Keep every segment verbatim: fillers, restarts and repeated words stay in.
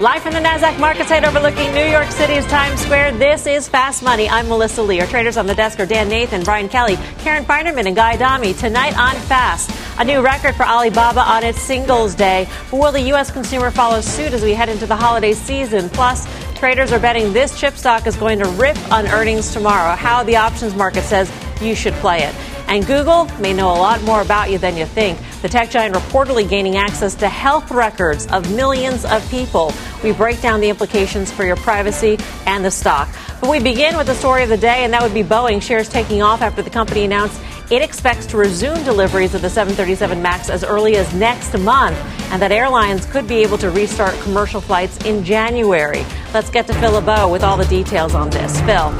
Live from the Nasdaq market site overlooking New York City's Times Square, this is Fast Money. I'm Melissa Lee. Our traders on the desk are Dan Nathan, Brian Kelly, Karen Feinerman, and Guy Dami. Tonight on Fast, a new record for Alibaba on its Singles Day. But will the U S consumer follow suit as we head into the holiday season? Plus, traders are betting this chip stock is going to rip on earnings tomorrow, how the options market says you should play it. And Google may know a lot more about you than you think. The tech giant reportedly gaining access to health records of millions of people. We break down the implications for your privacy and the stock. But we begin with the story of the day, and that would be Boeing shares taking off after the company announced it expects to resume deliveries of the seven thirty-seven MAX as early as next month, and that airlines could be able to restart commercial flights in January. Let's get to Phil LeBeau with all the details on this. Phil.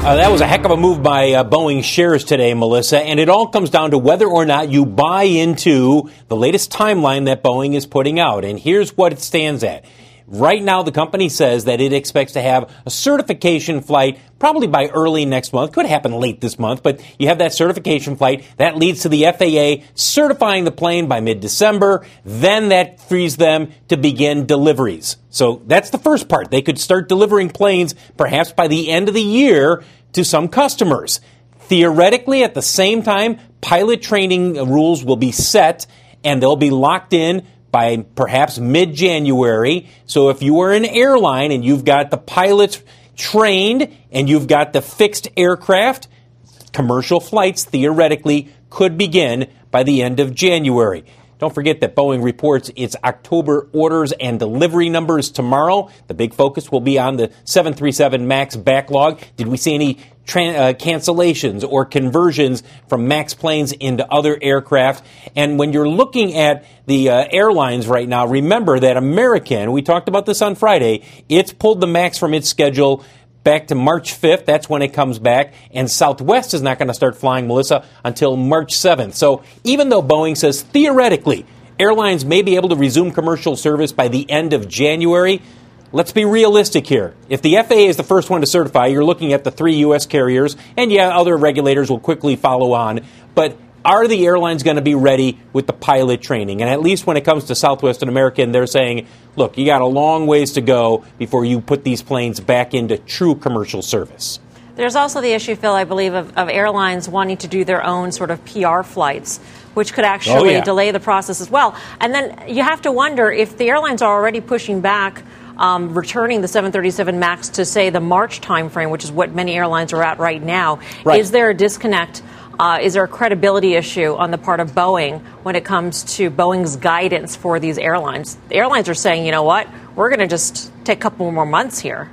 Uh, that was a heck of a move by uh, Boeing shares today, Melissa, and it all comes down to whether or not you buy into the latest timeline that Boeing is putting out. And here's what it stands at. Right now, the company says that it expects to have a certification flight probably by early next month. Could happen late this month, but you have that certification flight. That leads to the F A A certifying the plane by mid-December. Then that frees them to begin deliveries. So that's the first part. They could start delivering planes perhaps by the end of the year to some customers. Theoretically, at the same time, pilot training rules will be set and they'll be locked in by perhaps mid-January. So if you are an airline and you've got the pilots trained and you've got the fixed aircraft, commercial flights theoretically could begin by the end of January. Don't forget that Boeing reports its October orders and delivery numbers tomorrow. The big focus will be on the seven thirty-seven MAX backlog. Did we see any tran- uh, cancellations or conversions from MAX planes into other aircraft? And when you're looking at the uh, airlines right now, remember that American, we talked about this on Friday, it's pulled the MAX from its schedule back to March fifth. That's when it comes back. And Southwest is not going to start flying, Melissa, until March seventh. So even though Boeing says theoretically airlines may be able to resume commercial service by the end of January, let's be realistic here. If the F A A is the first one to certify, you're looking at the three U S carriers. And, yeah, other regulators will quickly follow on. But are the airlines going to be ready with the pilot training? And at least when it comes to Southwest and American, they're saying, look, you got a long ways to go before you put these planes back into true commercial service. There's also the issue, Phil, I believe, of, of airlines wanting to do their own sort of P R flights, which could actually oh, yeah. delay the process as well. And then you have to wonder if the airlines are already pushing back, Um, returning the seven thirty-seven MAX to, say, the March timeframe, which is what many airlines are at right now. Right. Is there a disconnect? Uh, is there a credibility issue on the part of Boeing when it comes to Boeing's guidance for these airlines? The airlines are saying, you know what, we're going to just take a couple more months here.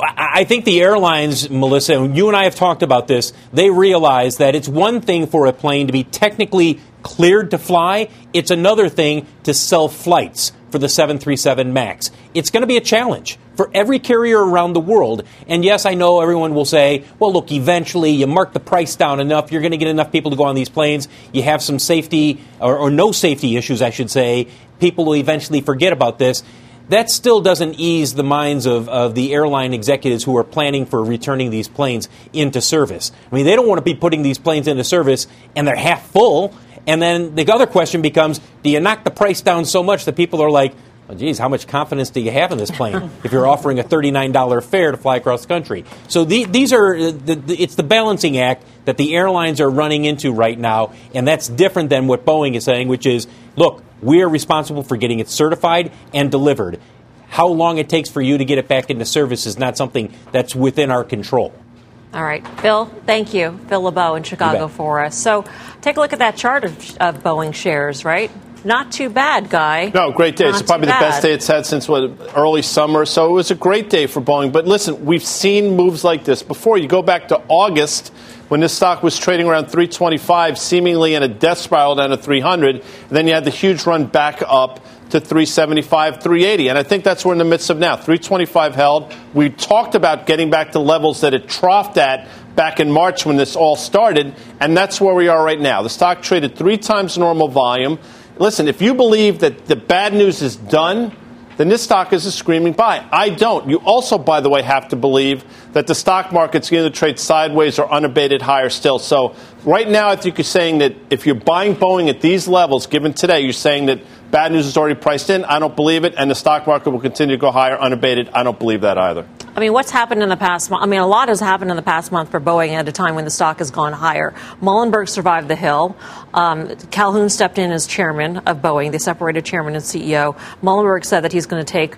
I think the airlines, Melissa, and you and I have talked about this, they realize that it's one thing for a plane to be technically cleared to fly. It's another thing to sell flights for the seven thirty-seven MAX. It's going to be a challenge for every carrier around the world. And yes, I know everyone will say, well, look, eventually you mark the price down enough, you're going to get enough people to go on these planes. You have some safety or, or no safety issues, I should say. People will eventually forget about this. That still doesn't ease the minds of, of the airline executives who are planning for returning these planes into service. I mean, they don't want to be putting these planes into service and they're half full. And then the other question becomes, do you knock the price down so much that people are like, oh, geez, how much confidence do you have in this plane if you're offering a thirty-nine dollars fare to fly across the country? So the, these are the, the, it's the balancing act that the airlines are running into right now. And that's different than what Boeing is saying, which is, look, we are responsible for getting it certified and delivered. How long it takes for you to get it back into service is not something that's within our control. All right. Phil, thank you. Phil LeBeau in Chicago for us. So take a look at that chart of, of Boeing shares, right? Not too bad, Guy. No, great day. Not it's probably the best day it's had since what, early summer. So it was a great day for Boeing. But listen, we've seen moves like this before. You go back to August when this stock was trading around three twenty-five, seemingly in a death spiral down to three hundred. And then you had the huge run back up to three seventy-five, three eighty. And I think that's where we're in the midst of now. three twenty-five held. We talked about getting back to levels that it troughed at back in March when this all started. And that's where we are right now. The stock traded three times normal volume. Listen, if you believe that the bad news is done, then this stock is a screaming buy. I don't. You also, by the way, have to believe that the stock market's going to trade sideways or unabated higher still. So right now, I think you're saying that if you're buying Boeing at these levels, given today, you're saying that bad news is already priced in. I don't believe it. And the stock market will continue to go higher unabated. I don't believe that either. I mean, what's happened in the past month? I mean, a lot has happened in the past month for Boeing at a time when the stock has gone higher. Muilenburg survived the hill. Um, Calhoun stepped in as chairman of Boeing. They separated chairman and C E O. Muilenburg said that he's going to take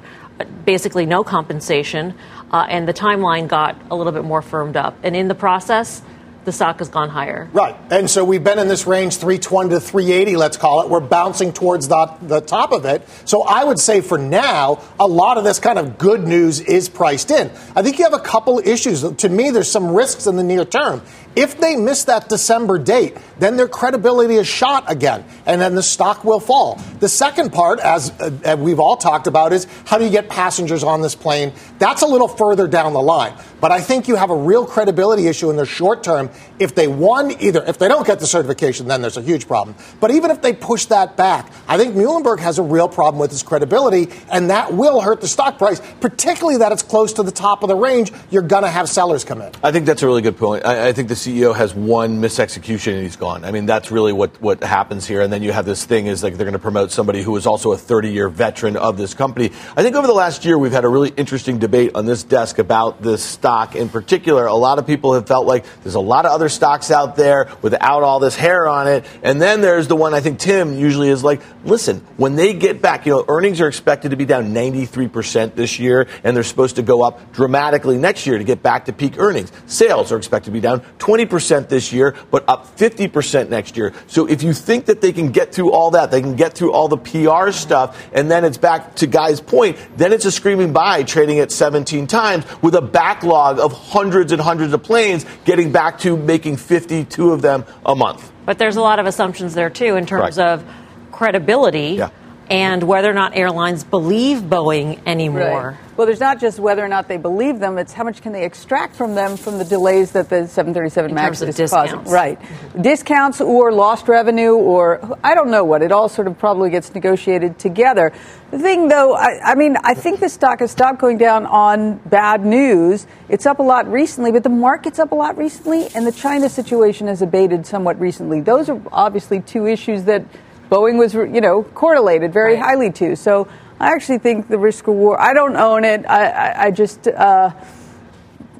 basically no compensation. Uh, and the timeline got a little bit more firmed up. And in the process, the stock has gone higher. Right. And so we've been in this range, three twenty to three eighty, let's call it. We're bouncing towards the, the top of it. So I would say for now, a lot of this kind of good news is priced in. I think you have a couple issues. To me, there's some risks in the near term. If they miss that December date, then their credibility is shot again, and then the stock will fall. The second part, as uh, we've all talked about, is how do you get passengers on this plane? That's a little further down the line. But I think you have a real credibility issue in the short term. If they won, either if they don't get the certification, then there's a huge problem. But even if they push that back, I think Muilenburg has a real problem with his credibility, and that will hurt the stock price, particularly that it's close to the top of the range. You're going to have sellers come in. I think that's a really good point. I, I think this C E O has one misexecution and he's gone. I mean, that's really what, what happens here. And then you have this thing is like they're going to promote somebody who is also a thirty-year veteran of this company. I think over the last year, we've had a really interesting debate on this desk about this stock in particular. A lot of people have felt like there's a lot of other stocks out there without all this hair on it. And then there's the one I think Tim usually is like, listen, when they get back, you know, earnings are expected to be down ninety-three percent this year, and they're supposed to go up dramatically next year to get back to peak earnings. Sales are expected to be down twenty percent this year, but up fifty percent next year. So if you think that they can get through all that, they can get through all the P R stuff, and then it's back to Guy's point, then it's a screaming buy trading at seventeen times with a backlog of hundreds and hundreds of planes getting back to making fifty-two of them a month. But there's a lot of assumptions there, too, in terms right. of credibility. Yeah. And whether or not airlines believe Boeing anymore. Right. Well, there's not just whether or not they believe them. It's how much can they extract from them from the delays that the seven thirty-seven MAX is causing. Right. Mm-hmm. Discounts or lost revenue or I don't know what. It all sort of probably gets negotiated together. The thing, though, I, I mean, I think the stock has stopped going down on bad news. It's up a lot recently, but the market's up a lot recently. And the China situation has abated somewhat recently. Those are obviously two issues that Boeing was, you know, correlated very right. highly to. So I actually think the risk reward, I don't own it. I, I, I just, uh,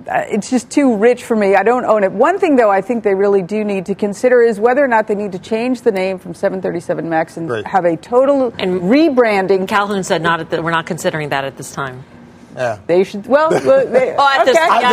it's just too rich for me. I don't own it. One thing, though, I think they really do need to consider is whether or not they need to change the name from seven thirty-seven MAX and right. have a total and rebranding. Calhoun said not at the, we're not considering that at this time. Yeah. They should. Well, they, oh, at okay. this, yeah, I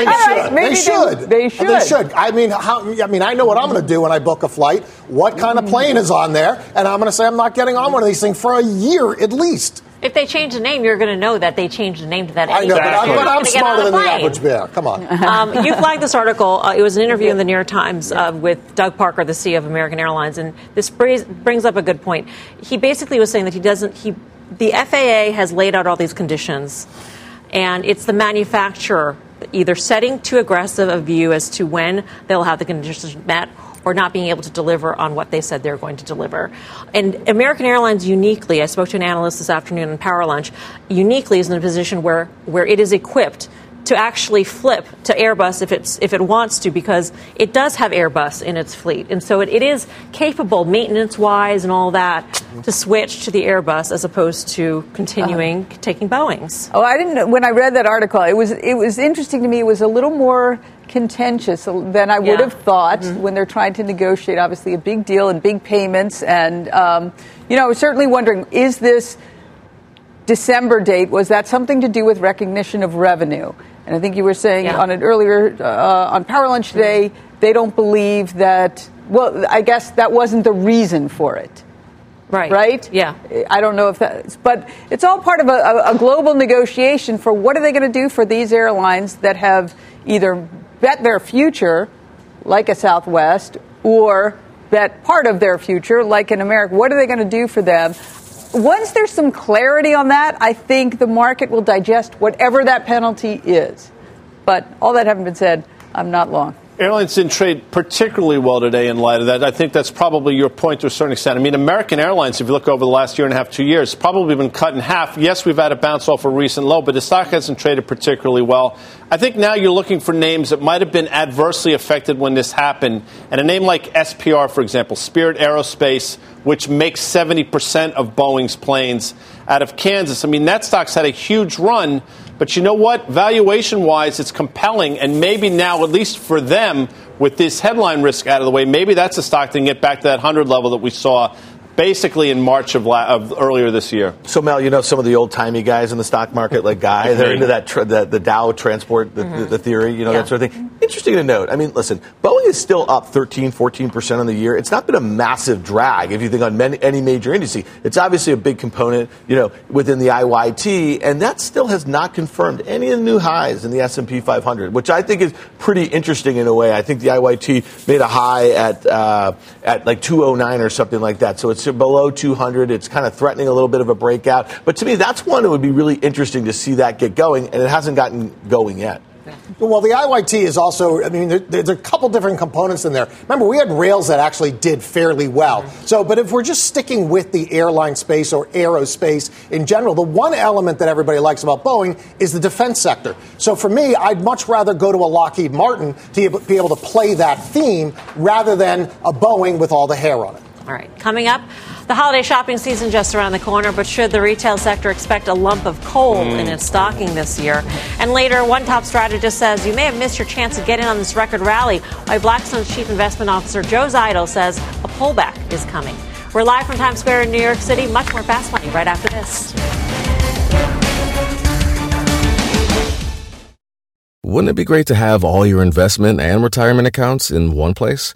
think they should. Right, they should. They should. They should. I mean, how, I mean, I know what I'm going to do when I book a flight. What kind of plane is on there? And I'm going to say I'm not getting on one of these things for a year at least. If they change the name, you're going to know that they changed the name to that. I know, but I'm, but I'm smarter than the average bear. Come on. Um, you flagged this article. Uh, it was an interview in the New York Times uh, with Doug Parker, the C E O of American Airlines, and this brings up a good point. He basically was saying that he doesn't. He, the F A A has laid out all these conditions. And it's the manufacturer either setting too aggressive a view as to when they'll have the conditions met or not being able to deliver on what they said they're going to deliver. And American Airlines uniquely, I spoke to an analyst this afternoon on Power Lunch, uniquely is in a position where, where it is equipped to actually flip to Airbus if it's if it wants to, because it does have Airbus in its fleet. And so it, it is capable, maintenance-wise and all that, to switch to the Airbus as opposed to continuing uh-huh. taking Boeings. Oh, I didn't know. When I read that article, it was it was interesting to me. It was a little more contentious than I yeah. would have thought mm-hmm. when they're trying to negotiate, obviously, a big deal and big payments. And, um, you know, I was certainly wondering, is this December date, was that something to do with recognition of revenue? And I think you were saying yeah. on an earlier, uh, on Power Lunch today, they don't believe that, well, I guess that wasn't the reason for it. Right. Right? Yeah. I don't know if that's, but it's all part of a, a global negotiation for what are they going to do for these airlines that have either bet their future, like a Southwest, or bet part of their future, like an American. What are they going to do for them? once there's some clarity on that, I think the market will digest whatever that penalty is. But all that having been said, I'm not long. Airlines didn't trade particularly well today in light of that. I think that's probably your point to a certain extent. I mean, American Airlines, if you look over the last year and a half, two years, probably been cut in half. Yes, we've had a bounce off a recent low, but the stock hasn't traded particularly well. I think now you're looking for names that might have been adversely affected when this happened. And a name like S P R, for example, Spirit Aerospace, which makes seventy percent of Boeing's planes out of Kansas. I mean, that stock's had a huge run. But you know what? Valuation-wise, it's compelling. And maybe now, at least for them, with this headline risk out of the way, maybe that's a stock that can get back to that one hundred level that we saw basically in March of, la- of earlier this year. So, Mel, you know some of the old-timey guys in the stock market, like Guy, they're into that tra- the, the Dow transport, the, mm-hmm. the, the theory, you know, yeah. that sort of thing. Interesting to note. I mean, listen, Boeing is still up thirteen, fourteen percent on the year. It's not been a massive drag, if you think, on many, any major indice. It's obviously a big component, you know, within the I Y T, and that still has not confirmed any of the new highs in the S and P five hundred, which I think is pretty interesting in a way. I think the I Y T made a high at uh, at like two oh nine or something like that, so it's below two hundred. It's kind of threatening a little bit of a breakout. But to me, that's one that would be really interesting to see that get going, and it hasn't gotten going yet. Well, the I Y T is also, I mean, there, there are a couple different components in there. Remember, we had rails that actually did fairly well. So, but if we're just sticking with the airline space or aerospace in general, the one element that everybody likes about Boeing is the defense sector. So for me, I'd much rather go to a Lockheed Martin to be able to play that theme rather than a Boeing with all the hair on it. All right, coming up, the holiday shopping season just around the corner, but should the retail sector expect a lump of coal mm. in its stocking this year? And later, one top strategist says you may have missed your chance to get in on this record rally, while Blackstone's chief investment officer, Joe Zidel, says a pullback is coming. We're live from Times Square in New York City. Much more Fast Money right after this. Wouldn't it be great to have all your investment and retirement accounts in one place?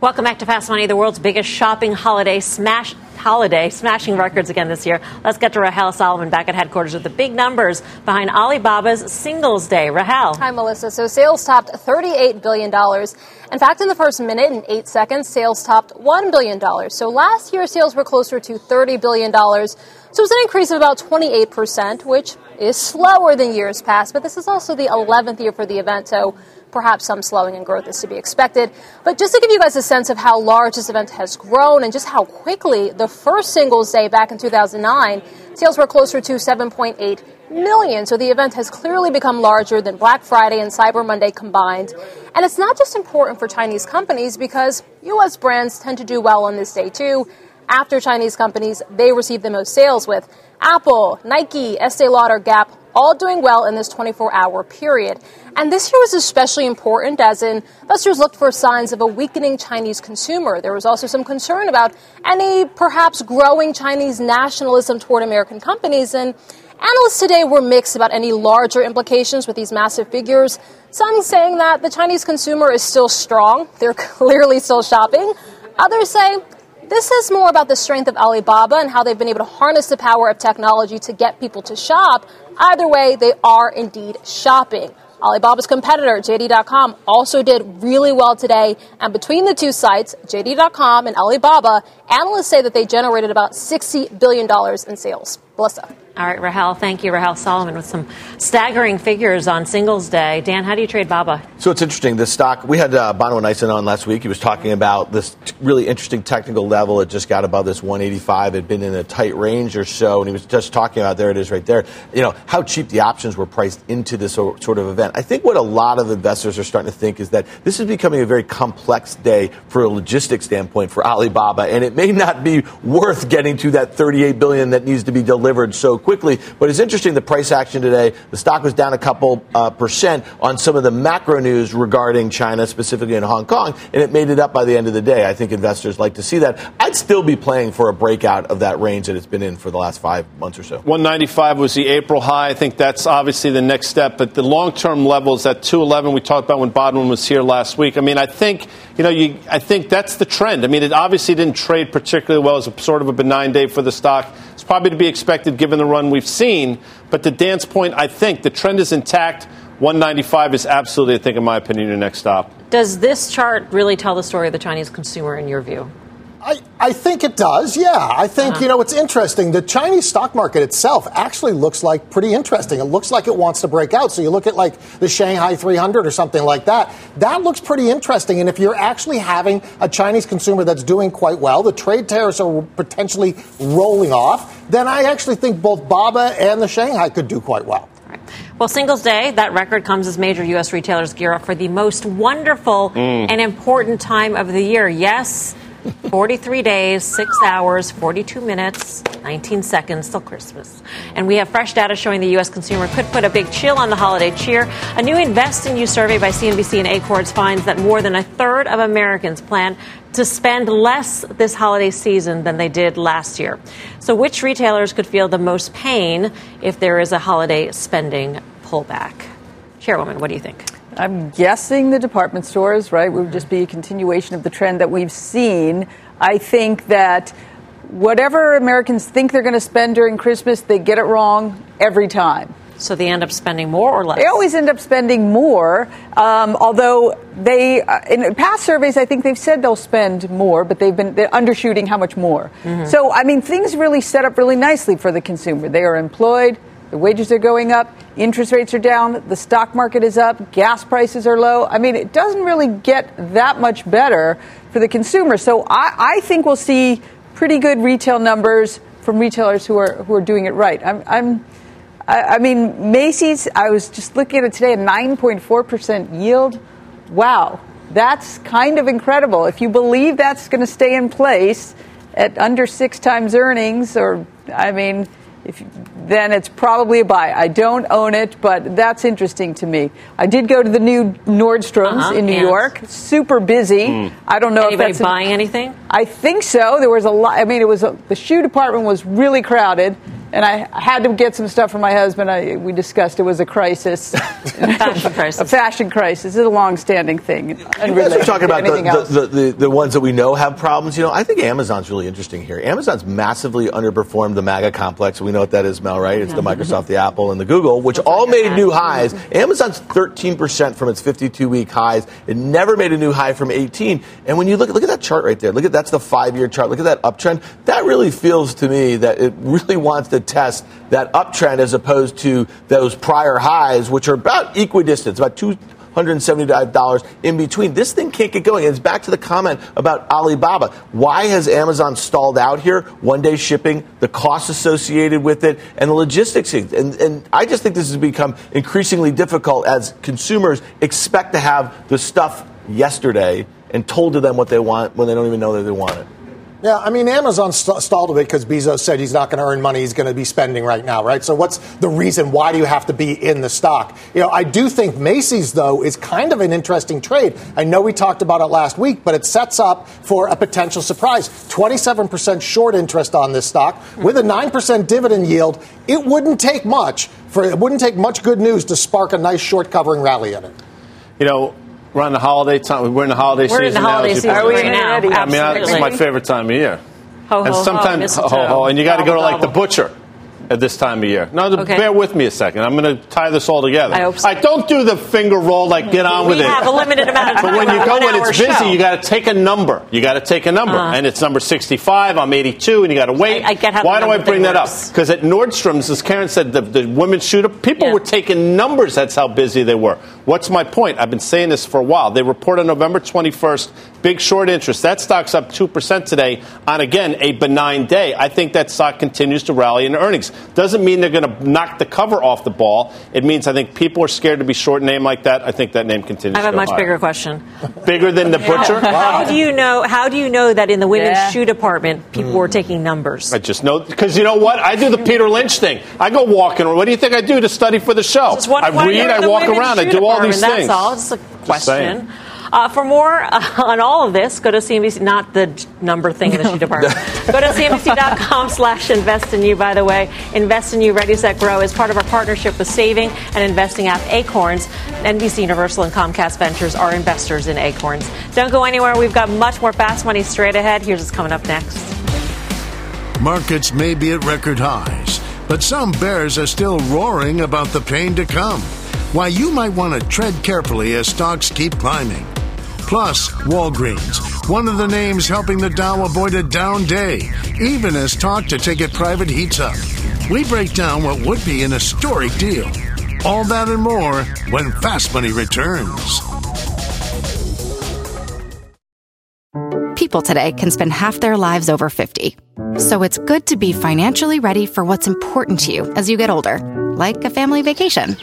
Welcome back to Fast Money, the world's biggest shopping holiday smash holiday, smashing records again this year. Let's get to Rahel Solomon back at headquarters with the big numbers behind Alibaba's Singles Day. Rahel. Hi, Melissa. So sales topped thirty-eight billion dollars. In fact, in the first minute and eight seconds, sales topped one billion dollars. So last year, sales were closer to thirty billion dollars. So it's an increase of about twenty-eight percent, which is slower than years past. But this is also the eleventh year for the event, so perhaps some slowing in growth is to be expected. But just to give you guys a sense of how large this event has grown and just how quickly, the first Singles Day back in two thousand nine, sales were closer to seven point eight million. So the event has clearly become larger than Black Friday and Cyber Monday combined. And it's not just important for Chinese companies because U S brands tend to do well on this day too. After Chinese companies, they receive the most sales with Apple, Nike, Estee Lauder, Gap, all doing well in this twenty-four hour period. And this year was especially important as investors looked for signs of a weakening Chinese consumer. There was also some concern about any perhaps growing Chinese nationalism toward American companies. And analysts today were mixed about any larger implications with these massive figures. Some saying that the Chinese consumer is still strong. They're clearly still shopping. Others say this is more about the strength of Alibaba and how they've been able to harness the power of technology to get people to shop. Either way, they are indeed shopping. Alibaba's competitor, J D dot com, also did really well today. And between the two sites, J D dot com and Alibaba, analysts say that they generated about sixty billion dollars in sales. Melissa. All right, Rahel, thank you. Rahel Solomon with some staggering figures on Singles Day. Dan, how do you trade B A B A? So it's interesting. This stock, we had uh, Bono Nison on last week. He was talking about this t- really interesting technical level. It just got above this one eighty-five. It had been in a tight range or so, and he was just talking about, there it is right there, you know, how cheap the options were priced into this o- sort of event. I think what a lot of investors are starting to think is that this is becoming a very complex day for a logistics standpoint for Alibaba, and it may not be worth getting to that thirty-eight billion dollars that needs to be delivered so quickly. Quickly, but it's interesting, the price action today, the stock was down a couple uh, percent on some of the macro news regarding China, specifically in Hong Kong, and it made it up by the end of the day. I think investors like to see that. I'd still be playing for a breakout of that range that it's been in for the last five months or so. one ninety-five was the April high. I think that's obviously the next step, but the long-term levels at two eleven we talked about when Bodwin was here last week. I mean, I think, you know, you, I think that's the trend. I mean, it obviously didn't trade particularly well. It was a, sort of a benign day for the stock. It's probably to be expected given the run we've seen, but to Dan's point, I think the trend is intact. one ninety-five is absolutely, I think, in my opinion, your next stop. Does this chart really tell the story of the Chinese consumer in your view? I, I think it does, yeah. I think, uh-huh. you know, it's interesting. The Chinese stock market itself actually looks like pretty interesting. It looks like it wants to break out. So you look at like the Shanghai three hundred or something like that. That looks pretty interesting. And if you're actually having a Chinese consumer that's doing quite well, the trade tariffs are potentially rolling off, then I actually think both B A B A and the Shanghai could do quite well. All right. Well, Singles Day, that record comes as major U S retailers gear up for the most wonderful mm. and important time of the year. Yes. forty-three days, six hours, forty-two minutes, nineteen seconds till Christmas. And we have fresh data showing the U S consumer could put a big chill on the holiday cheer. A new Invest in You survey by C N B C and Acorns finds that more than a third of Americans plan to spend less this holiday season than they did last year. So which retailers could feel the most pain if there is a holiday spending pullback? Chairwoman, what do you think? I'm guessing the department stores, right, would just be a continuation of the trend that we've seen. I think that whatever Americans think they're going to spend during Christmas, they get it wrong every time. So they end up spending more or less? They always end up spending more, um, although they, uh, in past surveys, I think they've said they'll spend more, but they've been they're undershooting how much more. Mm-hmm. So, I mean, things really set up really nicely for the consumer. They are employed. The wages are going up, interest rates are down, the stock market is up, gas prices are low. I mean, it doesn't really get that much better for the consumer. So I, I think we'll see pretty good retail numbers from retailers who are who are doing it right. I'm, I'm I, I mean, Macy's, I was just looking at it today, a nine point four percent yield. Wow, that's kind of incredible. If you believe that's going to stay in place at under six times earnings, or, I mean... If, then it's probably a buy. I don't own it, but that's interesting to me. I did go to the new Nordstrom's uh-huh, in New York. Super busy. Mm. I don't know Anybody if that's... Anybody buying a, anything? I think so. There was a lot. I mean, it was a, the shoe department was really crowded, and I had to get some stuff for my husband. I, we discussed it was a crisis. A fashion crisis. A fashion crisis. It's a long-standing thing. We're talking about the, the, the, the ones that we know have problems. You know, I think Amazon's really interesting here. Amazon's massively underperformed the MAGA complex. We know what that is, Mel, right? It's yeah. the Microsoft, the Apple, and the Google, which all made new highs. Amazon's thirteen percent from its fifty-two-week highs. It never made a new high from eighteen. And when you look, look at that chart right there. Look at that's the five-year chart. Look at that uptrend. That really feels to me that it really wants to test that uptrend as opposed to those prior highs, which are about equidistant, about two hundred seventy-five dollars in between. This thing can't get going. It's back to the comment about Alibaba. Why has Amazon stalled out here? One-day shipping, the costs associated with it, and the logistics. And, and I just think this has become increasingly difficult as consumers expect to have the stuff yesterday and told to them what they want when they don't even know that they want it. Yeah, I mean, Amazon st- stalled a bit because Bezos said he's not going to earn money. He's going to be spending right now, right? So what's the reason? Why do you have to be in the stock? You know, I do think Macy's, though, is kind of an interesting trade. I know we talked about it last week, but it sets up for a potential surprise. twenty-seven percent short interest on this stock with a nine percent dividend yield. It wouldn't take much for it wouldn't take much good news to spark a nice short covering rally in it. You know, We're on the holiday time. We're in the holiday We're season. We're in the holiday now, season. Are we right now? Absolutely. I mean, that's my favorite time of year. Ho, ho, and sometimes, ho, ho, ho, ho, and you got to go to like the butcher. at this time of year. Now, okay. Bear with me a second. I'm going to tie this all together. I hope so. I don't do the finger roll, like, get on we with it. We have a limited amount of time. But when you go and it's busy, show. you got to take a number. You got to take a number. Uh, and it's number sixty-five. I'm eighty-two, and you got to wait. I, I get how Why do I bring that works. up? Because at Nordstrom's, as Karen said, the, the women's shooter, people yeah. were taking numbers. That's how busy they were. What's my point? I've been saying this for a while. They report on November twenty-first, big short interest. That stock's up two percent today on, again, a benign day. I think that stock continues to rally in earnings. Doesn't mean they're going to knock the cover off the ball. It means I think people are scared to be short a name like that. I think that name continues to go higher. I have a much bigger question. Bigger than the butcher? Wow. How do you know How do you know that in the women's yeah. shoe department, people mm. were taking numbers? I just know, because you know what? I do the Peter Lynch thing. I go walking. What do you think I do to study for the show? What, I read, I walk around, I do all these that's things. That's all. It's a question. Uh, for more uh, on all of this, go to C N B C. Not the number thing in the shoe department. Go to C N B C dot com slash invest in you, by the way. Invest in You Ready, Set, Grow is part of our partnership with saving and investing app Acorns. N B C Universal and Comcast Ventures are investors in Acorns. Don't go anywhere. We've got much more Fast Money straight ahead. Here's what's coming up next. Markets may be at record highs, but some bears are still roaring about the pain to come. Why you might want to tread carefully as stocks keep climbing. Plus, Walgreens, one of the names helping the Dow avoid a down day, even as talk to take it private heats up. We break down what would be an historic deal. All that and more when Fast Money returns. People today can spend half their lives over fifty. So it's good to be financially ready for what's important to you as you get older, like a family vacation.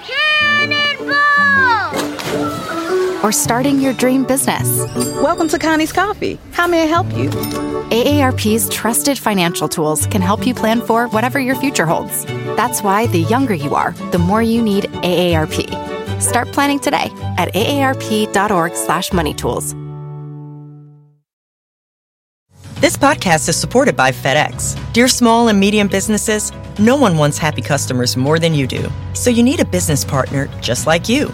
Or starting your dream business. Welcome to Connie's Coffee. How may I help you? A A R P's trusted financial tools can help you plan for whatever your future holds. That's why the younger you are, the more you need A A R P. Start planning today at aarp.org slash money tools. This podcast is supported by FedEx. Dear small and medium businesses, no one wants happy customers more than you do. So you need a business partner just like you.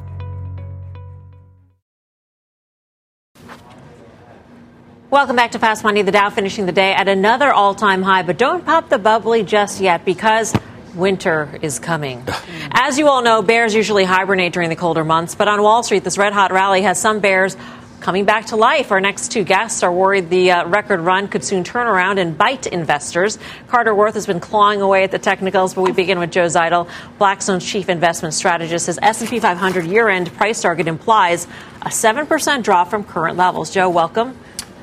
Welcome back to Fast Money. The Dow finishing the day at another all-time high, but don't pop the bubbly just yet because winter is coming. As you all know, bears usually hibernate during the colder months, but on Wall Street, this red-hot rally has some bears coming back to life. Our next two guests are worried the uh, record run could soon turn around and bite investors. Carter Worth has been clawing away at the technicals, but we begin with Joe Zeidel, Blackstone's chief investment strategist. His S and P five hundred year-end price target implies a seven percent drop from current levels. Joe, welcome.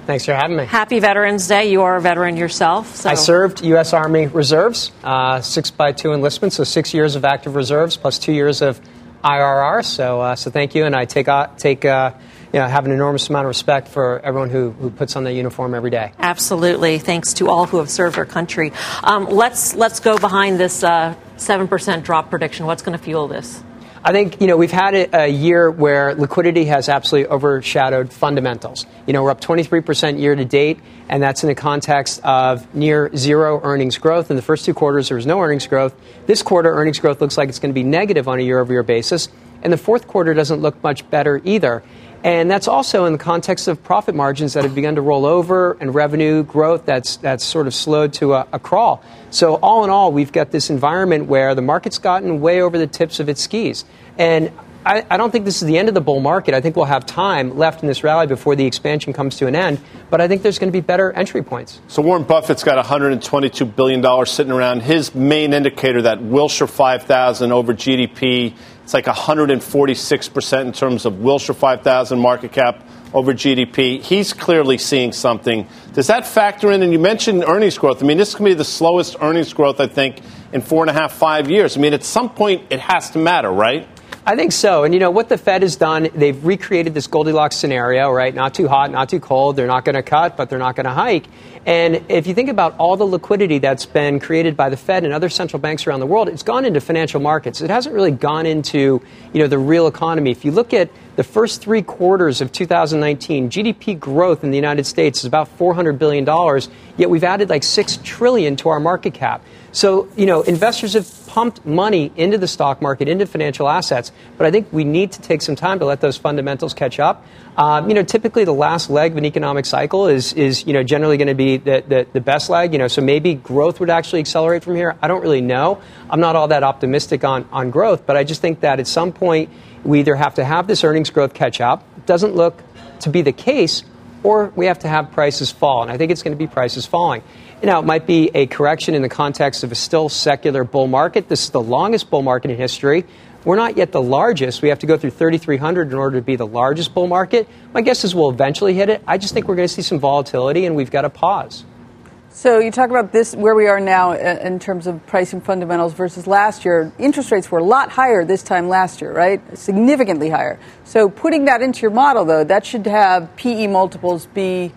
Thanks for having me. Happy Veterans Day. You are a veteran yourself. So. I served U S. Army Reserves, uh, six by two enlistment, so six years of active reserves plus two years of I R R. So, uh, so thank you, and I take uh, take uh, you know have an enormous amount of respect for everyone who, who puts on their uniform every day. Absolutely. Thanks to all who have served our country. Um, let's let's go behind this uh, seven percent drop prediction. What's going to fuel this? I think, you know, we've had a, a year where liquidity has absolutely overshadowed fundamentals. You know, we're up twenty-three percent year to date, and that's in the context of near zero earnings growth. In the first two quarters, there was no earnings growth. This quarter, earnings growth looks like it's going to be negative on a year-over-year basis. And the fourth quarter doesn't look much better either. And that's also in the context of profit margins that have begun to roll over and revenue growth that's that's sort of slowed to a, a crawl. So all in all, we've got this environment where the market's gotten way over the tips of its skis. And I, I don't think this is the end of the bull market. I think we'll have time left in this rally before the expansion comes to an end. But I think there's going to be better entry points. So Warren Buffett's got one hundred twenty-two billion dollars sitting around. His main indicator, that Wilshire five thousand over G D P, it's like one hundred forty-six percent in terms of Wilshire five thousand market cap over G D P. He's clearly seeing something. Does that factor in? And you mentioned earnings growth. I mean, this can be the slowest earnings growth, I think, in four and a half, five years. I mean, at some point, it has to matter, right? I think so. And, you know, what the Fed has done, they've recreated this Goldilocks scenario, right? Not too hot, not too cold. They're not going to cut, but they're not going to hike. And if you think about all the liquidity that's been created by the Fed and other central banks around the world, it's gone into financial markets. It hasn't really gone into, you know, the real economy. If you look at the first three quarters of two thousand nineteen, G D P growth in the United States is about four hundred billion dollars, yet we've added like six trillion dollars to our market cap. So, you know, investors have pumped money into the stock market, into financial assets, but I think we need to take some time to let those fundamentals catch up. Um, you know, typically the last leg of an economic cycle is, is you know, generally going to be the, the, the best leg, you know, so maybe growth would actually accelerate from here. I don't really know. I'm not all that optimistic on, on growth, but I just think that at some point, we either have to have this earnings growth catch up, doesn't look to be the case, or we have to have prices fall. And I think it's going to be prices falling. Now, it might be a correction in the context of a still secular bull market. This is the longest bull market in history. We're not yet the largest. We have to go through thirty-three hundred in order to be the largest bull market. My guess is we'll eventually hit it. I just think we're going to see some volatility, and we've got to pause. So you talk about this, where we are now in terms of pricing fundamentals versus last year. Interest rates were a lot higher this time last year, right? Significantly higher. So putting that into your model, though, that should have P E multiples be,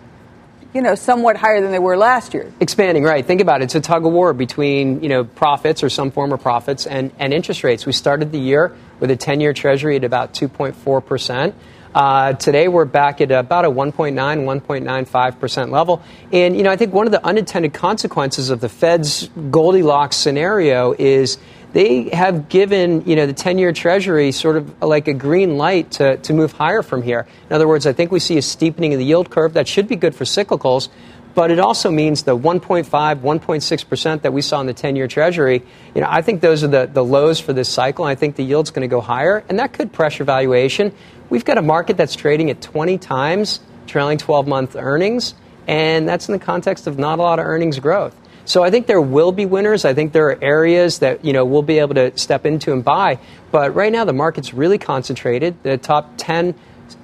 you know, somewhat higher than they were last year. Expanding, right. Think about it. It's a tug of war between, you know, profits or some form of profits and, and interest rates. We started the year with a ten-year treasury at about two point four percent. Uh, today, we're back at about a one point nine, one point nine five percent level. And, you know, I think one of the unintended consequences of the Fed's Goldilocks scenario is they have given, you know, the ten-year treasury sort of like a green light to, to move higher from here. In other words, I think we see a steepening of the yield curve that should be good for cyclicals. But it also means the one point five, one point six percent that we saw in the ten-year Treasury, you know, I think those are the, the lows for this cycle. And I think the yield's going to go higher, and that could pressure valuation. We've got a market that's trading at twenty times trailing twelve-month earnings, and that's in the context of not a lot of earnings growth. So I think there will be winners. I think there are areas that, you know, we'll be able to step into and buy. But right now the market's really concentrated. The top ten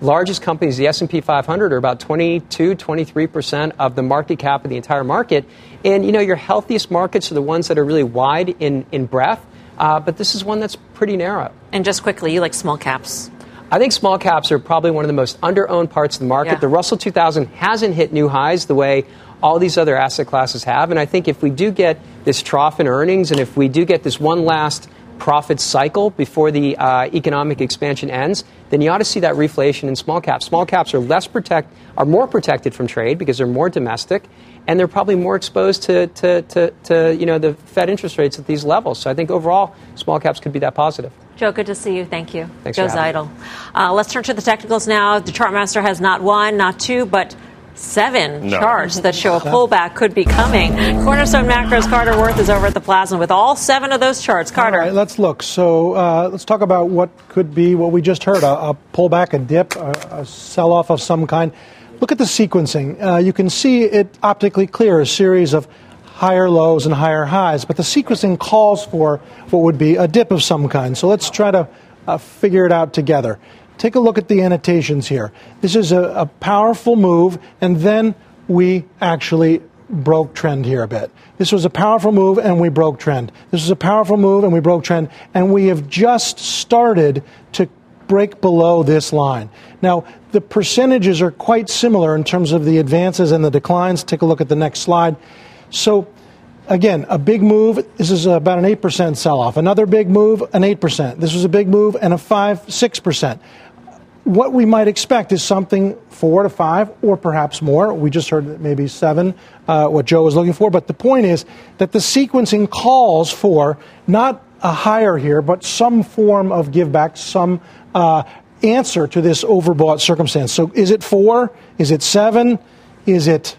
largest companies, the S and P five hundred, are about twenty-two, twenty-three percent of the market cap of the entire market. And, you know, your healthiest markets are the ones that are really wide in, in breadth. Uh, but this is one that's pretty narrow. And just quickly, you like small caps. I think small caps are probably one of the most under-owned parts of the market. Yeah. The Russell two thousand hasn't hit new highs the way all these other asset classes have. And I think if we do get this trough in earnings, and if we do get this one last profit cycle before the uh, economic expansion ends, then you ought to see that reflation in small caps. Small caps are less protect, are more protected from trade because they're more domestic, and they're probably more exposed to, to, to, to you know, the Fed interest rates at these levels. So I think overall, small caps could be that positive. Joe, good to see you. Thank you. Thanks Joe's for having idle. Me. Uh, let's turn to the technicals now. The Chartmaster has not one, not two, but Seven no. charts that show a pullback could be coming. Cornerstone Macro's Carter Worth is over at the Plaza with all seven of those charts. Carter. All right, let's look. So uh, let's talk about what could be what we just heard, a, a pullback, a dip, a, a sell-off of some kind. Look at the sequencing. Uh, you can see it optically clear, a series of higher lows and higher highs, but the sequencing calls for what would be a dip of some kind. So let's try to uh, figure it out together. Take a look at the annotations here. This is a, a powerful move, and then we actually broke trend here a bit. This was a powerful move, and we broke trend. This was a powerful move, and we broke trend, and we have just started to break below this line. Now, the percentages are quite similar in terms of the advances and the declines. Take a look at the next slide. So, again, a big move. This is about an eight percent sell-off. Another big move, an eight percent. This was a big move, and a five, six percent. What we might expect is something four to five or perhaps more. We just heard that maybe seven, uh, what Joe was looking for. But the point is that the sequencing calls for not a higher here, but some form of give back, some uh, answer to this overbought circumstance. So is it four? Is it seven? Is it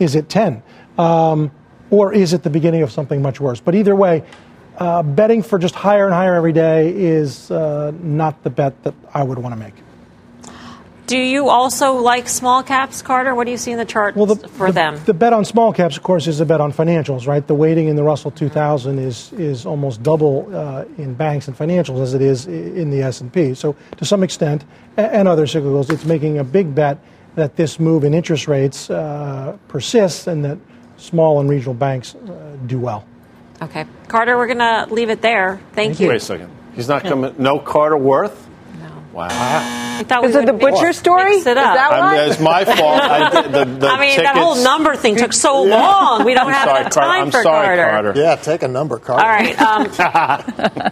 is it ten? Um, or is it the beginning of something much worse? But either way, Uh, betting for just higher and higher every day is uh, not the bet that I would want to make. Do you also like small caps, Carter? What do you see in the charts well, the, for the, them? The bet on small caps, of course, is a bet on financials, right? The weighting in the Russell two thousand is is almost double uh, in banks and financials as it is in the S and P. So to some extent, and other cyclicals, it's making a big bet that this move in interest rates uh, persists and that small and regional banks uh, do well. Okay. Carter, we're going to leave it there. Thank you. Wait a second. He's not coming. No Carter Worth? No. Wow. Is it the butcher story? It is that one? I'm, it's my fault. I, the, the I mean, tickets. That whole number thing took so yeah. long. We don't I'm have sorry, enough time I'm for sorry, Carter. Carter. Yeah, take a number, Carter. All right. Um,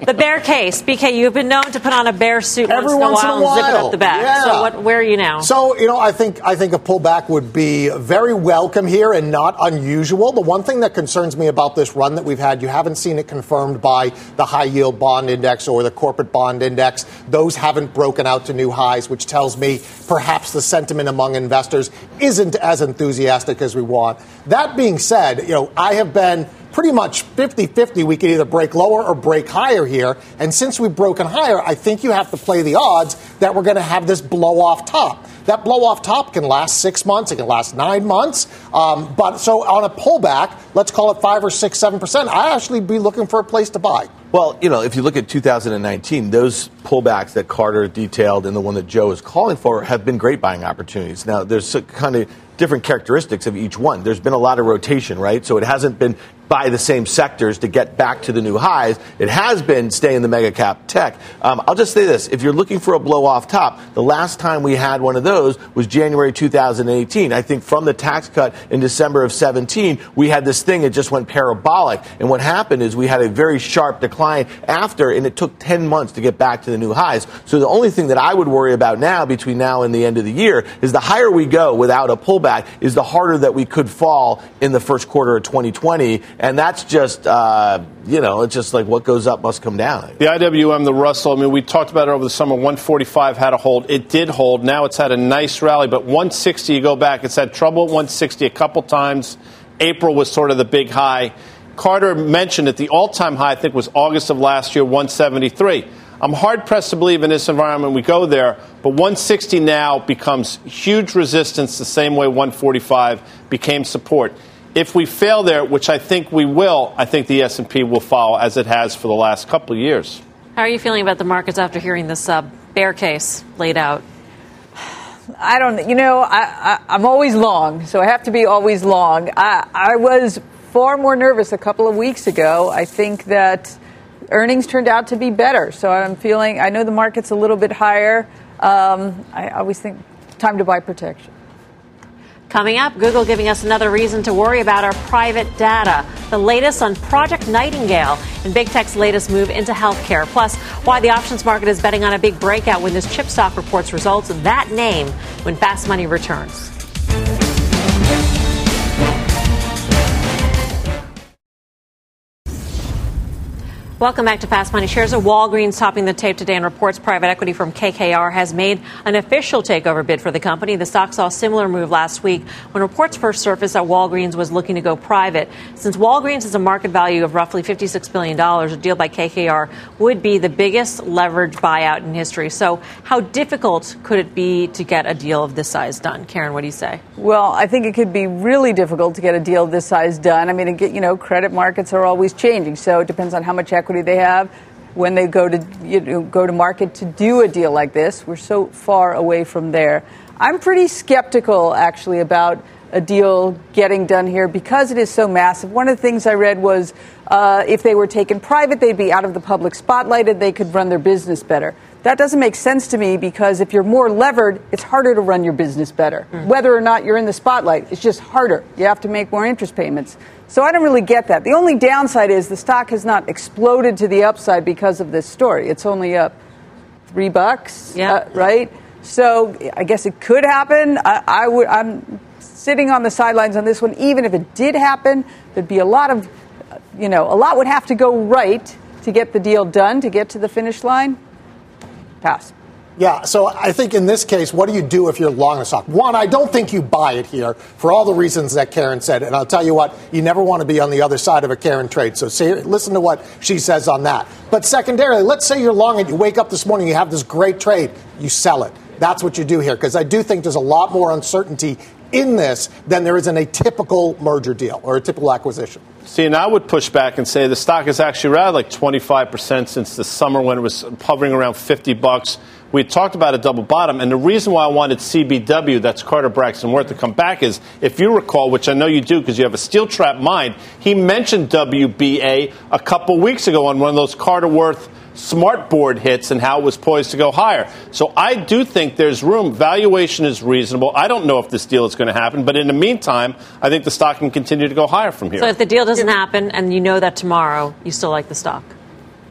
the bear case. B K, you've been known to put on a bear suit once in a while and zip it up the back. Yeah. So what, where are you now? So, you know, I think, I think a pullback would be very welcome here and not unusual. The one thing that concerns me about this run that we've had, you haven't seen it confirmed by the high-yield bond index or the corporate bond index. Those haven't broken out to new highs, which tells me perhaps the sentiment among investors isn't as enthusiastic as we want. That being said, you know, I have been pretty much fifty-fifty. We could either break lower or break higher here. And since we've broken higher, I think you have to play the odds that we're going to have this blow-off top. That blow-off top can last six months. It can last nine months. Um, but so on a pullback, let's call it five or six, seven percent. I actually be looking for a place to buy. Well, you know, if you look at two thousand nineteen, those pullbacks that Carter detailed and the one that Joe is calling for have been great buying opportunities. Now, there's kind of different characteristics of each one. There's been a lot of rotation, right? So it hasn't been buy the same sectors to get back to the new highs. It has been stay in the mega cap tech. Um, I'll just say this. If you're looking for a blow off top, the last time we had one of those was January two thousand eighteen. I think from the tax cut in December of seventeen, we had this thing that just went parabolic. And what happened is we had a very sharp decline after, and it took ten months to get back to the new highs. So the only thing that I would worry about now between now and the end of the year is the higher we go without a pullback is the harder that we could fall in the first quarter of twenty twenty. And that's just, uh, you know, it's just like what goes up must come down. The I W M, the Russell, I mean, we talked about it over the summer. one forty-five had a hold. It did hold. Now it's had a nice rally. But one sixty, you go back, it's had trouble at one sixty a couple times. April was sort of the big high. Carter mentioned that the all-time high, I think, was August of last year, one seventy-three. I'm hard-pressed to believe in this environment we go there, but one sixty now becomes huge resistance the same way one forty-five became support. If we fail there, which I think we will, I think the S and P will follow as it has for the last couple of years. How are you feeling about the markets after hearing this uh, bear case laid out? I don't, you know, I, I, I'm always long, so I have to be always long. I, I was far more nervous a couple of weeks ago. I think that earnings turned out to be better, so I'm feeling, I know the market's a little bit higher. Um, I always think time to buy protection. Coming up, Google giving us another reason to worry about our private data, the latest on Project Nightingale, and big tech's latest move into healthcare. Plus, why the options market is betting on a big breakout when this chip stock reports results of that name when Fast Money returns. Welcome back to Fast Money. Shares of Walgreens topping the tape today and reports private equity firm K K R has made an official takeover bid for the company. The stock saw a similar move last week when reports first surfaced that Walgreens was looking to go private. Since Walgreens has a market value of roughly fifty-six billion dollars, a deal by K K R would be the biggest leveraged buyout in history. So how difficult could it be to get a deal of this size done? Karen, what do you say? Well, I think it could be really difficult to get a deal of this size done. I mean, you know, credit markets are always changing, so it depends on how much equity they have when they go to you know, go to market to do a deal like this. We're so far away from there. I'm pretty skeptical, actually, about a deal getting done here because it is so massive. One of the things I read was uh, if they were taken private, they'd be out of the public spotlight and they could run their business better. That doesn't make sense to me because if you're more levered, it's harder to run your business better. Mm. Whether or not you're in the spotlight, it's just harder. You have to make more interest payments. So I don't really get that. The only downside is the stock has not exploded to the upside because of this story. It's only up three bucks, yeah. uh, right? So I guess it could happen. I, I would, I'm sitting on the sidelines on this one. Even if it did happen, there'd be a lot of, you know, a lot would have to go right to get the deal done, to get to the finish line. Pass. Yeah, so I think in this case, what do you do if you're long a stock? One, I don't think you buy it here for all the reasons that Karen said. And I'll tell you what, you never want to be on the other side of a Karen trade. So say, listen to what she says on that. But secondarily, let's say you're long and you wake up this morning, you have this great trade, you sell it. That's what you do here, because I do think there's a lot more uncertainty in this than there is in a typical merger deal or a typical acquisition. See, and I would push back and say the stock has actually rallied like twenty-five percent since the summer when it was hovering around fifty bucks. We talked about a double bottom, and the reason why I wanted C B W, that's Carter Braxton Worth, to come back is, if you recall, which I know you do because you have a steel trap mind, he mentioned W B A a couple weeks ago on one of those Carter Worth smart board hits and how it was poised to go higher. So I do think there's room. Valuation is reasonable. I don't know if this deal is going to happen, but in the meantime, I think the stock can continue to go higher from here. So if the deal doesn't happen and you know that tomorrow, you still like the stock?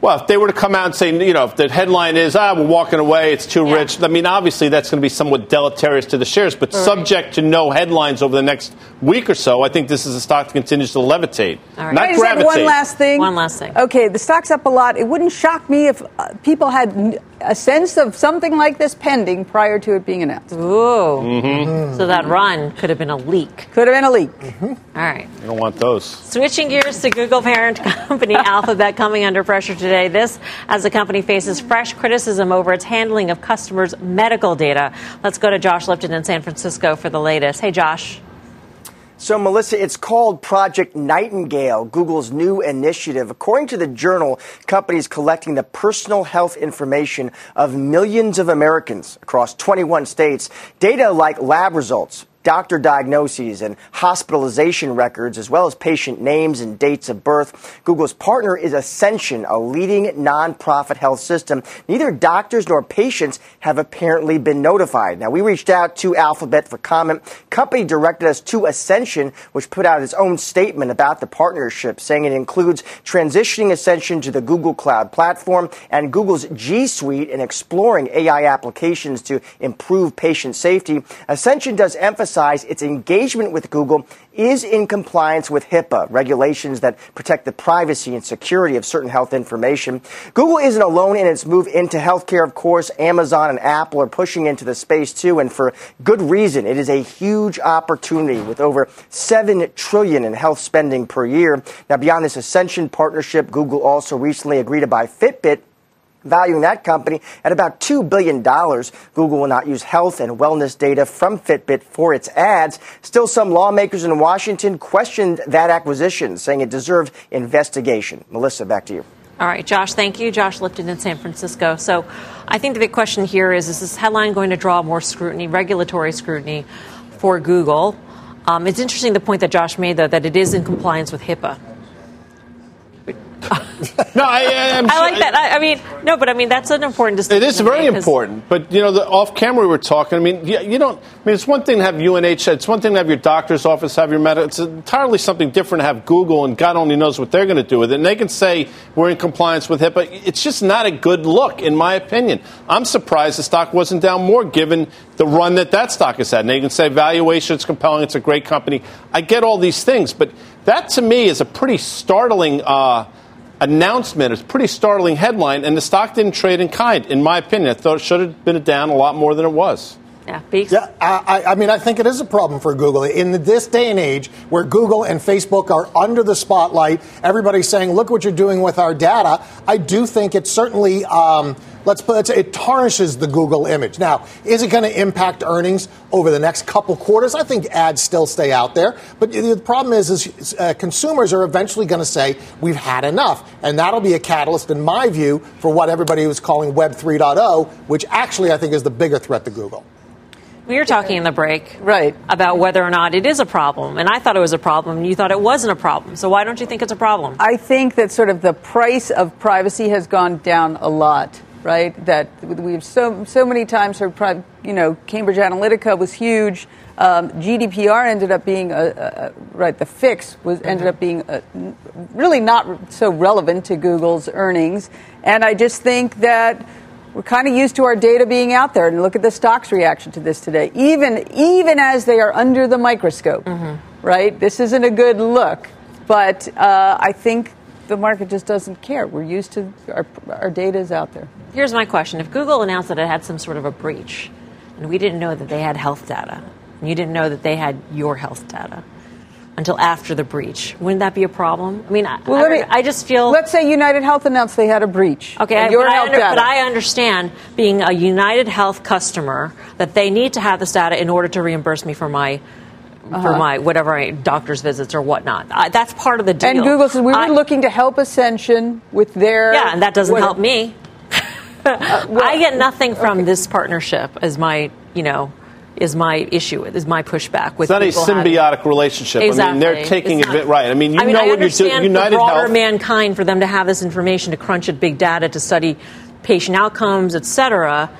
Well, if they were to come out and say, you know, if the headline is, ah, we're walking away, it's too yeah. rich. I mean, obviously, that's going to be somewhat deleterious to the shares. But right. subject to no headlines over the next week or so, I think this is a stock that continues to levitate, right. not right, gravitate. One last thing. One last thing. Okay, the stock's up a lot. It wouldn't shock me if uh, people had a sense of something like this pending prior to it being announced. Ooh. Mm-hmm. So that run could have been a leak. Could have been a leak. Mm-hmm. All right. You don't want those. Switching gears to Google parent company Alphabet coming under pressure today. Today, this as the company faces fresh criticism over its handling of customers' medical data. Let's go to Josh Lipton in San Francisco for the latest. Hey, Josh. So, Melissa, it's called Project Nightingale, Google's new initiative. According to the Journal, companies collecting the personal health information of millions of Americans across twenty-one states, data like lab results, doctor diagnoses and hospitalization records, as well as patient names and dates of birth. Google's partner is Ascension, a leading nonprofit health system. Neither doctors nor patients have apparently been notified. Now, we reached out to Alphabet for comment. Company directed us to Ascension, which put out its own statement about the partnership, saying it includes transitioning Ascension to the Google Cloud platform and Google's G Suite and exploring A I applications to improve patient safety. Ascension does emphasize its engagement with Google is in compliance with HIPAA, regulations that protect the privacy and security of certain health information. Google isn't alone in its move into healthcare, of course. Amazon and Apple are pushing into the space, too, and for good reason. It is a huge opportunity with over seven trillion dollars in health spending per year. Now, beyond this Ascension partnership, Google also recently agreed to buy Fitbit, valuing that company at about two billion dollars. Google will not use health and wellness data from Fitbit for its ads. Still, some lawmakers in Washington questioned that acquisition, saying it deserved investigation. Melissa, back to you. All right, Josh, thank you. Josh Lipton in San Francisco. So I think the big question here is, is this headline going to draw more scrutiny, regulatory scrutiny for Google? Um, it's interesting the point that Josh made, though, that it is in compliance with HIPAA. no, I, I'm I like that. I, I mean, no, but I mean, that's an important distinction. It is very important. But, you know, the off camera we were talking, I mean, you, you don't, I mean, it's one thing to have U N H, it's one thing to have your doctor's office have your medical, it's entirely something different to have Google, and God only knows what they're going to do with it. And they can say we're in compliance with HIPAA. It's just not a good look, in my opinion. I'm surprised the stock wasn't down more given the run that that stock has had. And they can say valuation is compelling, it's a great company. I get all these things, but that to me is a pretty startling uh, announcement. It's a pretty startling headline, and the stock didn't trade in kind, in my opinion. I thought it should have been down a lot more than it was. Yeah, yeah I, I mean, I think it is a problem for Google. In this day and age where Google and Facebook are under the spotlight, everybody's saying, look what you're doing with our data. I do think it's certainly... Um, Let's put it, it tarnishes the Google image. Now, is it going to impact earnings over the next couple quarters? I think ads still stay out there. But the problem is, is uh, consumers are eventually going to say, we've had enough. And that'll be a catalyst, in my view, for what everybody was calling Web three point oh, which actually I think is the bigger threat to Google. We were talking in the break right. about whether or not it is a problem. And I thought it was a problem. You thought it wasn't a problem. So why don't you think it's a problem? I think that sort of the price of privacy has gone down a lot. Right, that we've so so many times heard, you know, Cambridge Analytica was huge. Um, G D P R ended up being a, a, right. The fix was ended up being a, really not so relevant to Google's earnings, and I just think that we're kind of used to our data being out there. And look at the stock's reaction to this today. Even even as they are under the microscope, mm-hmm. right? This isn't a good look, but uh, I think. The market just doesn't care. We're used to our, our data is out there. Here's my question. If Google announced that it had some sort of a breach and we didn't know that they had health data and you didn't know that they had your health data until after the breach, wouldn't that be a problem? I mean, well, I, me, I just feel... Let's say UnitedHealth announced they had a breach. Okay, and your but, health I under, data. But I understand being a UnitedHealth customer that they need to have this data in order to reimburse me for my Uh-huh. for my whatever I, doctor's visits or whatnot. I, that's part of the deal. And Google says we were I, looking to help Ascension with their... Yeah, and that doesn't what, help me. uh, well, I get nothing from okay. this partnership as my, you know, is my issue, is my pushback. With it's not a symbiotic having. Relationship. Exactly. I mean, they're taking it's advantage. Right. I mean, you I mean, know I what you're doing. UnitedHealth. The broader mankind, for them to have this information, to crunch at big data, to study patient outcomes, et cetera.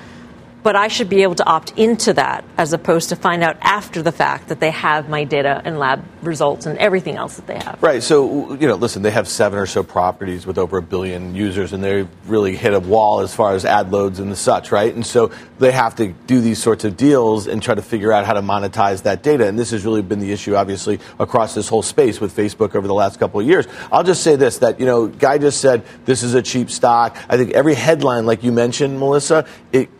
But I should be able to opt into that as opposed to find out after the fact that they have my data and lab results and everything else that they have. Right. So, you know, listen, they have seven or so properties with over a billion users, and they've really hit a wall as far as ad loads and the such, right? And so they have to do these sorts of deals and try to figure out how to monetize that data. And this has really been the issue, obviously, across this whole space with Facebook over the last couple of years. I'll just say this, that, you know, Guy just said this is a cheap stock. I think every headline, like you mentioned, Melissa, it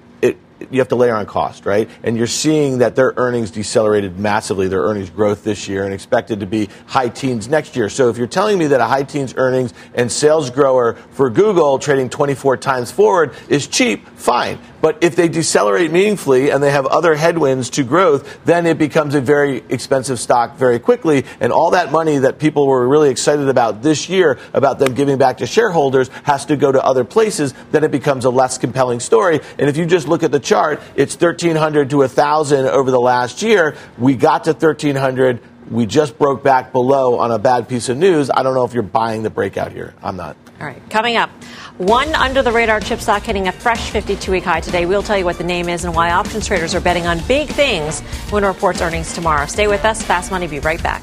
you have to layer on cost, right? And you're seeing that their earnings decelerated massively, their earnings growth this year, and expected to be high teens next year. So if you're telling me that a high teens earnings and sales grower for Google trading twenty-four times forward is cheap, fine. But if they decelerate meaningfully and they have other headwinds to growth, then it becomes a very expensive stock very quickly. And all that money that people were really excited about this year, about them giving back to shareholders, has to go to other places. Then it becomes a less compelling story. And if you just look at the chart, it's thirteen hundred to one thousand over the last year. We got to thirteen hundred. We just broke back below on a bad piece of news. I don't know if you're buying the breakout here. I'm not. All right. Coming up, one under-the-radar chip stock hitting a fresh fifty-two-week high today. We'll tell you what the name is and why options traders are betting on big things when it reports earnings tomorrow. Stay with us. Fast Money, be right back.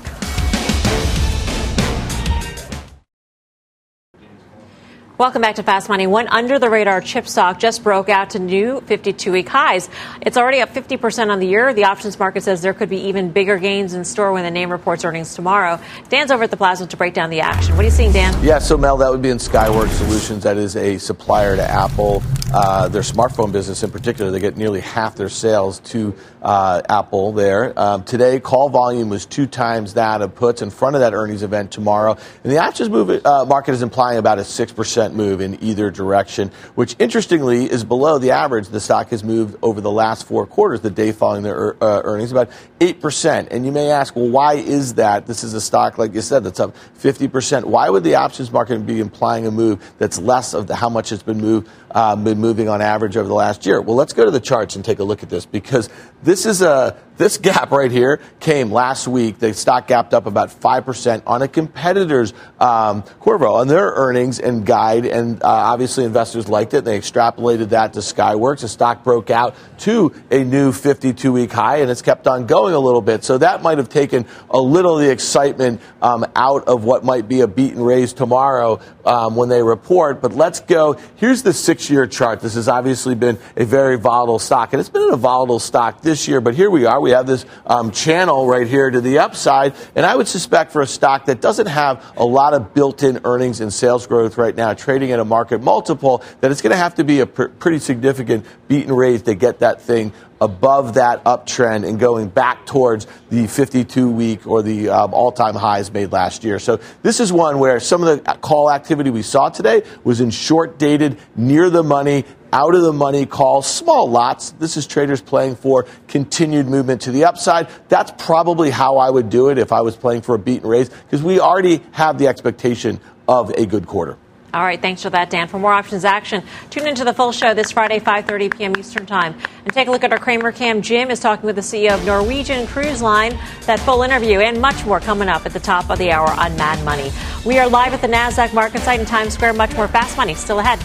Welcome back to Fast Money. One under-the-radar chip stock just broke out to new fifty-two-week highs. It's already up fifty percent on the year. The options market says there could be even bigger gains in store when the name reports earnings tomorrow. Dan's over at the Plaza to break down the action. What are you seeing, Dan? Yeah, so Mel, that would be in Skyworks Solutions. That is a supplier to Apple. Uh, their smartphone business in particular, they get nearly half their sales to uh, Apple there. Um, today, call volume was two times that of puts in front of that earnings event tomorrow. And the options move, uh, market is implying about a six percent move in either direction, which interestingly is below the average. The stock has moved over the last four quarters, the day following their uh, earnings, about eight percent. And you may ask, well, why is that? This is a stock, like you said, that's up fifty percent. Why would the options market be implying a move that's less of the, how much it's been moved, uh, been moving on average over the last year? Well, let's go to the charts and take a look at this, because this is a This gap right here came last week. The stock gapped up about five percent on a competitor's um, Corvo on their earnings and guide, and uh, obviously investors liked it. They extrapolated that to Skyworks. The stock broke out to a new fifty-two-week high, and it's kept on going a little bit. So that might have taken a little of the excitement um, out of what might be a beat and raise tomorrow um, when they report. But let's go. Here's the six-year chart. This has obviously been a very volatile stock, and it's been a volatile stock this year, but here we are. We have this um, channel right here to the upside. And I would suspect for a stock that doesn't have a lot of built-in earnings and sales growth right now, trading at a market multiple, that it's going to have to be a pr- pretty significant beat and raise to get that thing above that uptrend and going back towards the fifty-two-week or the um, all-time highs made last year. So this is one where some of the call activity we saw today was in short-dated, near-the-money, out-of-the-money calls, small lots. This is traders playing for continued movement to the upside. That's probably how I would do it if I was playing for a beat and raise, because we already have the expectation of a good quarter. All right. Thanks for that, Dan. For more options action, tune into the full show this Friday, five thirty p.m. Eastern time. And take a look at our Kramer Cam. Jim is talking with the C E O of Norwegian Cruise Line. That full interview and much more coming up at the top of the hour on Mad Money. We are live at the Nasdaq market site in Times Square. Much more Fast Money still ahead.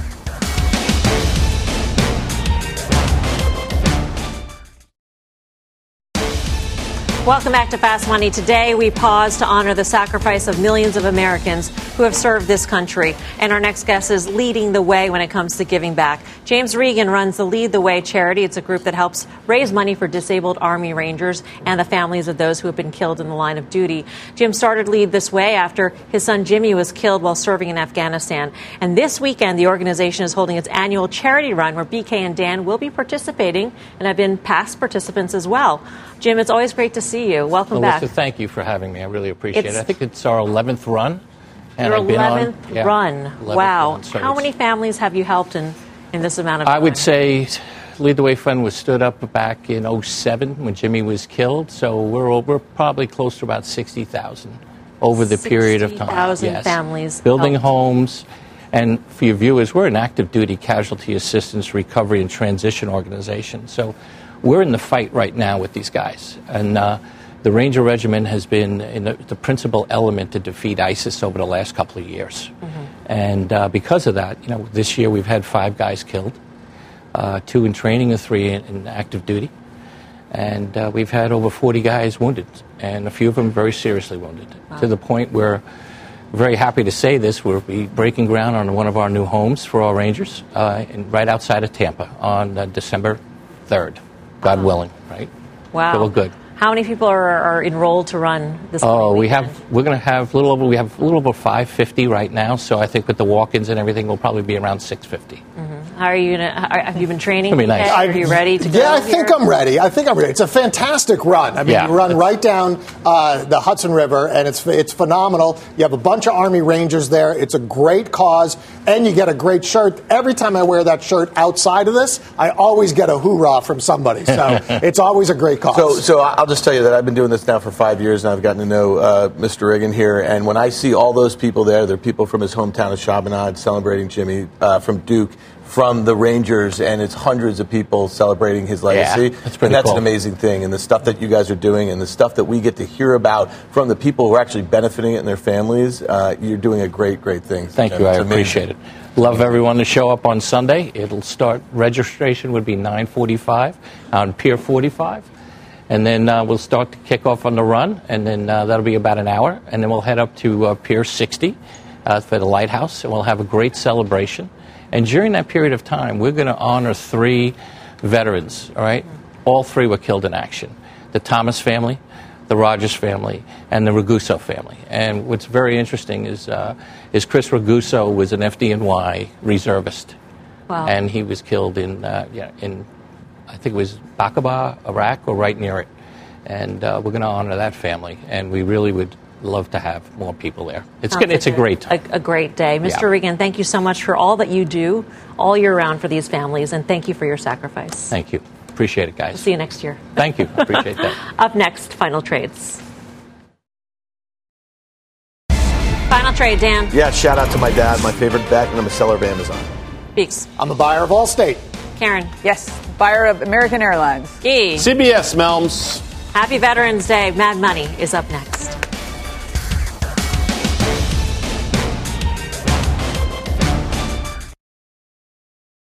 Welcome back to Fast Money. Today, we pause to honor the sacrifice of millions of Americans who have served this country. And our next guest is leading the way when it comes to giving back. James Regan runs the Lead the Way charity. It's a group that helps raise money for disabled Army Rangers and the families of those who have been killed in the line of duty. Jim started Lead This Way after his son Jimmy was killed while serving in Afghanistan. And this weekend, the organization is holding its annual charity run where B K and Dan will be participating and have been past participants as well. Jim, it's always great to see you. Welcome Melissa, back. Thank you for having me. I really appreciate it's, it. I think it's our eleventh run. And your I've been eleventh on, yeah, run. eleventh wow. Run, so how many families have you helped in, in this amount of time? I would say Lead the Way Fund was stood up back in oh seven when Jimmy was killed. So we're, we're probably close to about sixty thousand over the sixty period of time. sixty thousand yes. families. Building helped. Homes. And for your viewers, we're an active duty casualty assistance recovery and transition organization. So we're in the fight right now with these guys. And uh, the Ranger Regiment has been in the, the principal element to defeat ISIS over the last couple of years. Mm-hmm. And uh, because of that, you know, this year we've had five guys killed, uh, two in training and three in, in active duty. And uh, we've had over forty guys wounded, and a few of them very seriously wounded, wow. to the point where, very happy to say this, we'll be breaking ground on one of our new homes for our Rangers, uh, in, right outside of Tampa on uh, December third, God wow. willing, right? Wow. So we're good. How many people are, are enrolled to run this? Oh, we have. We're going to have little over. We have a little over five fifty right now. So I think with the walk-ins and everything, we'll probably be around six fifty. Mm-hmm. How are you gonna? How, have you been training? It'll be nice. I, are you ready to? Yeah, go I here? think I'm ready. I think I'm ready. It's a fantastic run. I mean, yeah, you run right down uh, the Hudson River, and it's it's phenomenal. You have a bunch of Army Rangers there. It's a great cause, and you get a great shirt. Every time I wear that shirt outside of this, I always get a hoorah from somebody. So it's always a great cause. So so. I'll I'll just tell you that I've been doing this now for five years, and I've gotten to know uh, Mister Regan here. And when I see all those people there, they're people from his hometown of Chaminade celebrating Jimmy, uh, from Duke, from the Rangers, and it's hundreds of people celebrating his legacy. Yeah, that's and that's cool. An amazing thing. And the stuff that you guys are doing and the stuff that we get to hear about from the people who are actually benefiting it and their families, uh, you're doing a great, great thing. Thank you. Know, you. I amazing. appreciate it. Love everyone to show up on Sunday. It'll start, registration would be nine forty-five on Pier forty-five. And then uh, we'll start to kick off on the run, and then uh, that'll be about an hour. And then we'll head up to uh, Pier sixty uh, for the lighthouse, and we'll have a great celebration. And during that period of time, we're going to honor three veterans, all right? All three were killed in action. The Thomas family, the Rogers family, and the Raguso family. And what's very interesting is, uh, is Chris Raguso was an F D N Y reservist. Wow. And he was killed in, uh, yeah, in... I think it was Baqaba, Iraq, or right near it. And uh, we're going to honor that family. And we really would love to have more people there. It's good, it's a great time. A, a great day. Mister Yeah. Regan, thank you so much for all that you do all year round for these families. And thank you for your sacrifice. Thank you. Appreciate it, guys. We'll see you next year. Thank you. I appreciate that. Up next, Final Trades. Final trade, Dan. Yeah, shout out to my dad, my favorite back, and I'm a seller of Amazon. Peaks. I'm a buyer of Allstate. Karen. Yes, buyer of American Airlines. Gee. C B S, Melms. Happy Veterans Day. Mad Money is up next.